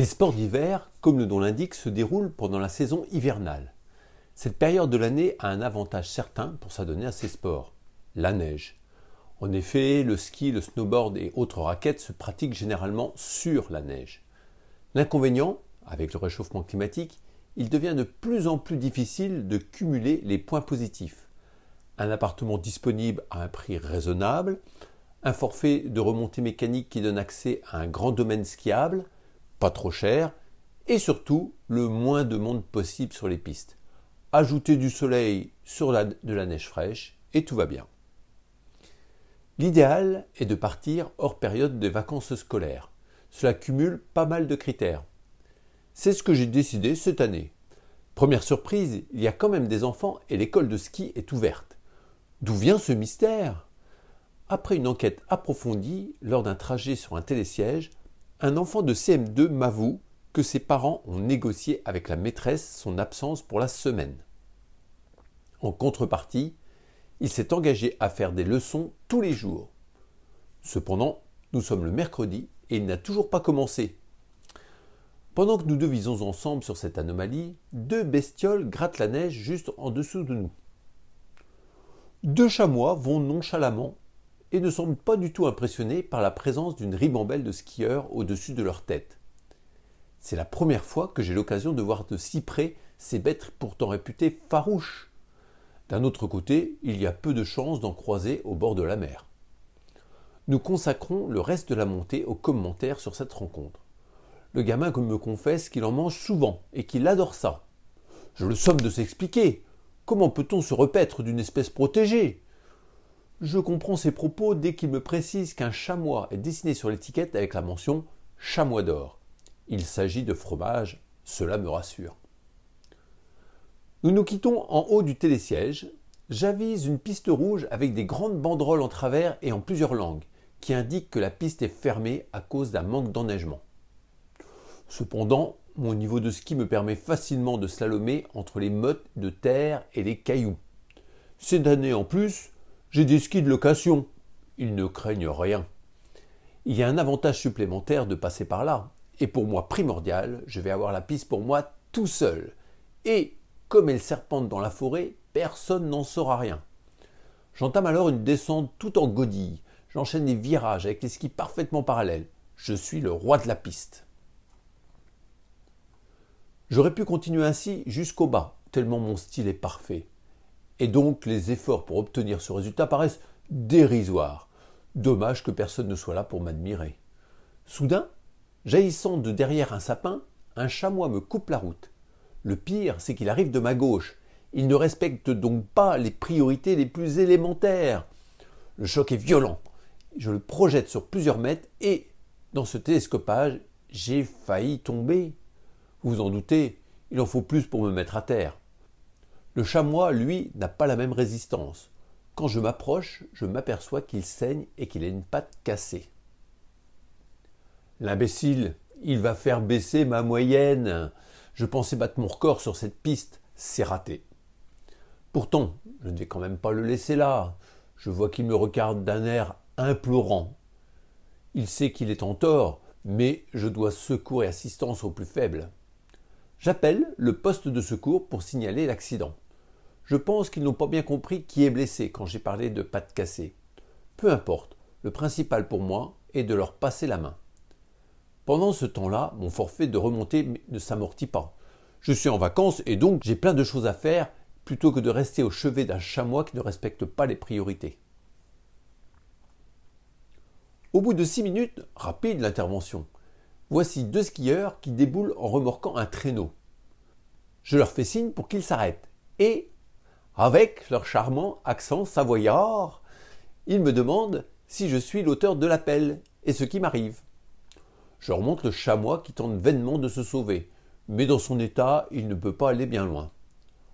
Les sports d'hiver, comme le nom l'indique, se déroulent pendant la saison hivernale. Cette période de l'année a un avantage certain pour s'adonner à ces sports, la neige. En effet, le ski, le snowboard et autres raquettes se pratiquent généralement sur la neige. L'inconvénient, avec le réchauffement climatique, il devient de plus en plus difficile de cumuler les points positifs. Un appartement disponible à un prix raisonnable, un forfait de remontée mécanique qui donne accès à un grand domaine skiable, pas trop cher, et surtout le moins de monde possible sur les pistes. Ajoutez du soleil sur de la neige fraîche et tout va bien. L'idéal est de partir hors période des vacances scolaires. Cela cumule pas mal de critères. C'est ce que j'ai décidé cette année. Première surprise, il y a quand même des enfants et l'école de ski est ouverte. D'où vient ce mystère ? Après une enquête approfondie, lors d'un trajet sur un télésiège, un enfant de CM2 m'avoue que ses parents ont négocié avec la maîtresse son absence pour la semaine. En contrepartie, il s'est engagé à faire des leçons tous les jours. Cependant, nous sommes le mercredi et il n'a toujours pas commencé. Pendant que nous devisons ensemble sur cette anomalie, deux bestioles grattent la neige juste en dessous de nous. Deux chamois vont nonchalamment et ne semblent pas du tout impressionnés par la présence d'une ribambelle de skieurs au-dessus de leur tête. C'est la première fois que j'ai l'occasion de voir de si près ces bêtes pourtant réputées farouches. D'un autre côté, il y a peu de chances d'en croiser au bord de la mer. Nous consacrons le reste de la montée aux commentaires sur cette rencontre. Le gamin me confesse qu'il en mange souvent et qu'il adore ça. Je le somme de s'expliquer. Comment peut-on se repaître d'une espèce protégée ? Je comprends ses propos dès qu'il me précise qu'un chamois est dessiné sur l'étiquette avec la mention « chamois d'or ». Il s'agit de fromage, cela me rassure. Nous nous quittons en haut du télésiège. J'avise une piste rouge avec des grandes banderoles en travers et en plusieurs langues, qui indiquent que la piste est fermée à cause d'un manque d'enneigement. Cependant, mon niveau de ski me permet facilement de slalomer entre les mottes de terre et les cailloux. Cette année en plus, j'ai des skis de location. Ils ne craignent rien. Il y a un avantage supplémentaire de passer par là, et pour moi primordial, je vais avoir la piste pour moi tout seul. Et comme elle serpente dans la forêt, personne n'en saura rien. J'entame alors une descente tout en godille. J'enchaîne les virages avec les skis parfaitement parallèles. Je suis le roi de la piste. J'aurais pu continuer ainsi jusqu'au bas, tellement mon style est parfait. Et donc les efforts pour obtenir ce résultat paraissent dérisoires. Dommage que personne ne soit là pour m'admirer. Soudain, jaillissant de derrière un sapin, un chamois me coupe la route. Le pire, c'est qu'il arrive de ma gauche. Il ne respecte donc pas les priorités les plus élémentaires. Le choc est violent. Je le projette sur plusieurs mètres et, dans ce télescopage, j'ai failli tomber. Vous vous en doutez, il en faut plus pour me mettre à terre. Le chamois, lui, n'a pas la même résistance. Quand je m'approche, je m'aperçois qu'il saigne et qu'il a une patte cassée. L'imbécile, il va faire baisser ma moyenne. Je pensais battre mon record sur cette piste, c'est raté. Pourtant, je ne vais quand même pas le laisser là. Je vois qu'il me regarde d'un air implorant. Il sait qu'il est en tort, mais je dois secours et assistance aux plus faibles. J'appelle le poste de secours pour signaler l'accident. Je pense qu'ils n'ont pas bien compris qui est blessé quand j'ai parlé de pattes cassées. Peu importe, le principal pour moi est de leur passer la main. Pendant ce temps-là, mon forfait de remontée ne s'amortit pas. Je suis en vacances et donc j'ai plein de choses à faire plutôt que de rester au chevet d'un chamois qui ne respecte pas les priorités. Au bout de 6 minutes, rapide l'intervention. Voici deux skieurs qui déboulent en remorquant un traîneau. Je leur fais signe pour qu'ils s'arrêtent et, avec leur charmant accent savoyard, ils me demandent si je suis l'auteur de l'appel et ce qui m'arrive. Je remonte le chamois qui tente vainement de se sauver, mais dans son état, il ne peut pas aller bien loin.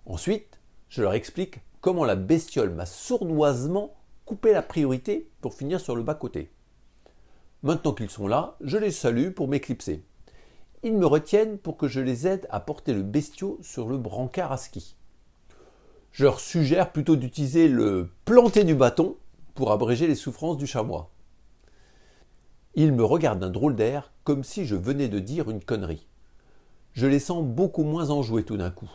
Ensuite, je leur explique comment la bestiole m'a sournoisement coupé la priorité pour finir sur le bas-côté. Maintenant qu'ils sont là, je les salue pour m'éclipser. Ils me retiennent pour que je les aide à porter le bestiau sur le brancard à ski. Je leur suggère plutôt d'utiliser le planter du bâton pour abréger les souffrances du chamois. Ils me regardent d'un drôle d'air, comme si je venais de dire une connerie. Je les sens beaucoup moins enjoués tout d'un coup.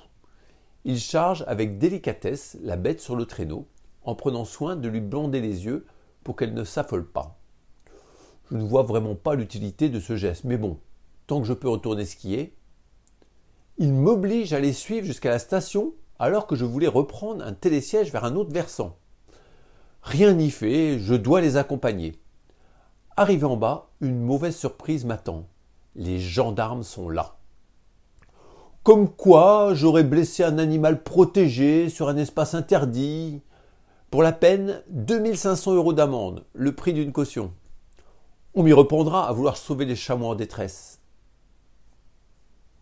Ils chargent avec délicatesse la bête sur le traîneau, en prenant soin de lui bander les yeux pour qu'elle ne s'affole pas. Je ne vois vraiment pas l'utilité de ce geste, mais bon, tant que je peux retourner skier. Ils m'obligent à les suivre jusqu'à la station, alors que je voulais reprendre un télésiège vers un autre versant. Rien n'y fait, je dois les accompagner. Arrivé en bas, une mauvaise surprise m'attend. Les gendarmes sont là. Comme quoi, j'aurais blessé un animal protégé sur un espace interdit. Pour la peine, 2 500 € d'amende, le prix d'une caution. On m'y reprendra à vouloir sauver les chamois en détresse.